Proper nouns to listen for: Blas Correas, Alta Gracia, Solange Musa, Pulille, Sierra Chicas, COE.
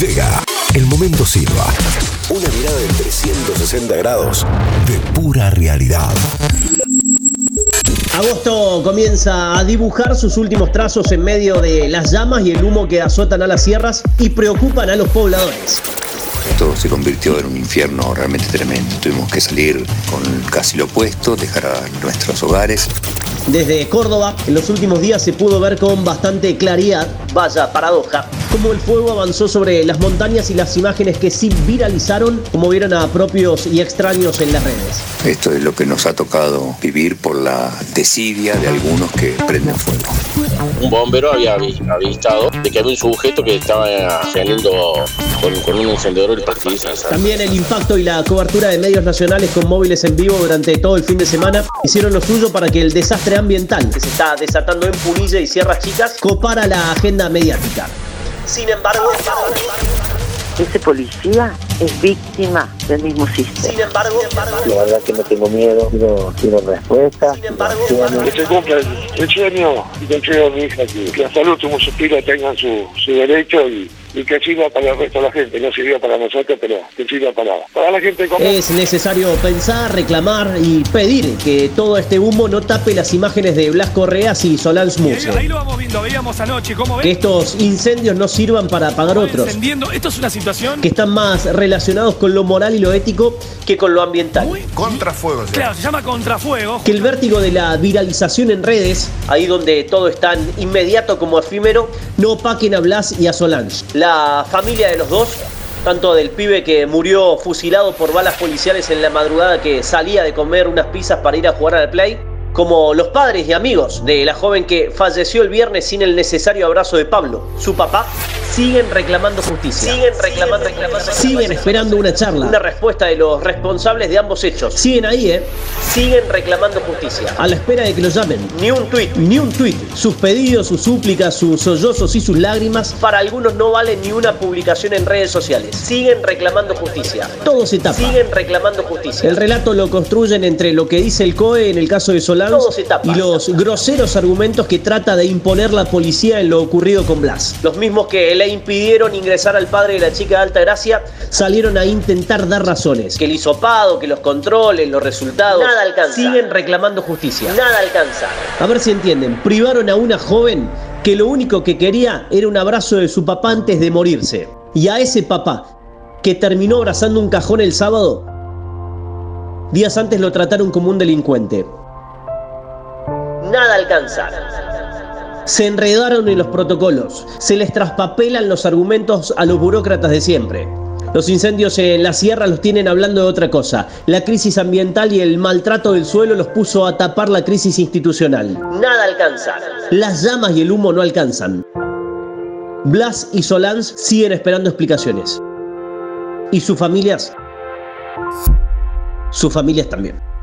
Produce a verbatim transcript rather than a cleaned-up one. Llega el momento Silva. Una mirada de trescientos sesenta grados de pura realidad. Agosto comienza a dibujar sus últimos trazos en medio de las llamas y el humo que azotan a las sierras y preocupan a los pobladores. Esto se convirtió en un infierno realmente tremendo. Tuvimos que salir con casi lo opuesto, dejar a nuestros hogares. Desde Córdoba, en los últimos días se pudo ver con bastante claridad, vaya paradoja, cómo el fuego avanzó sobre las montañas y las imágenes que sí viralizaron, como vieron a propios y extraños en las redes. Esto es lo que nos ha tocado vivir por la desidia de algunos que prenden fuego. Un bombero había avistado de que había un sujeto que estaba saliendo con, con un encendedor y partidizas. También el impacto y la cobertura de medios nacionales con móviles en vivo durante todo el fin de semana hicieron lo suyo para que el desastre ambiental que se está desatando en Pulille y Sierra Chicas copara la agenda mediática. Sin embargo, ese policía es víctima del mismo sistema. Sin embargo, sin embargo la verdad que no tengo miedo, quiero, quiero respuesta. Sin embargo, que se cumpla el sueño y te entrego a mi hija que, que hasta el último suspiro tengan su, su derecho y, y que sirva para el resto de la gente. No sirvió para nosotros, pero que sirva para, para la gente común. Es necesario pensar, reclamar y pedir que todo este humo no tape las imágenes de Blas Correas y Solange Musa. Ahí, ahí lo vamos viendo, veíamos anoche cómo ven. Que estos incendios no sirvan para apagar otros. Esto es una situación que están más relacionados con lo moral y lo ético que con lo ambiental. Muy contrafuego. ¿Sí? Claro, se llama contrafuego. Que el vértigo de la viralización en redes, ahí donde todo es tan inmediato como efímero, no opaquen a Blas y a Solange. La familia de los dos, tanto del pibe que murió fusilado por balas policiales en la madrugada que salía de comer unas pizzas para ir a jugar al play, como los padres y amigos de la joven que falleció el viernes sin el necesario abrazo de Pablo, su papá, siguen reclamando justicia. Siguen reclamando, reclamando, reclamando siguen esperando una charla, una respuesta de los responsables de ambos hechos. Siguen ahí, ¿eh? Siguen reclamando justicia. A la espera de que los llamen. Ni un tuit. Ni un tuit. Sus pedidos, sus súplicas, sus sollozos y sus lágrimas, para algunos no valen ni una publicación en redes sociales. Siguen reclamando justicia. Todo se tapa. Siguen reclamando justicia. El relato lo construyen entre lo que dice el C O E en el caso de Solange y los groseros argumentos que trata de imponer la policía en lo ocurrido con Blas. Los mismos que le impidieron ingresar al padre de la chica de Alta Gracia salieron a intentar dar razones. Que el hisopado, que los controles, los resultados. Nada alcanza. Siguen reclamando justicia. Nada alcanza. A ver si entienden. Privaron a una joven que lo único que quería era un abrazo de su papá antes de morirse. Y a ese papá que terminó abrazando un cajón el sábado, días antes lo trataron como un delincuente. Nada alcanza. Se enredaron en los protocolos, se les traspapelan los argumentos a los burócratas de siempre. Los incendios en la sierra los tienen hablando de otra cosa. La crisis ambiental y el maltrato del suelo los puso a tapar la crisis institucional. Nada alcanza. Las llamas y el humo no alcanzan. Blas y Solange siguen esperando explicaciones. Y sus familias, sus familias también.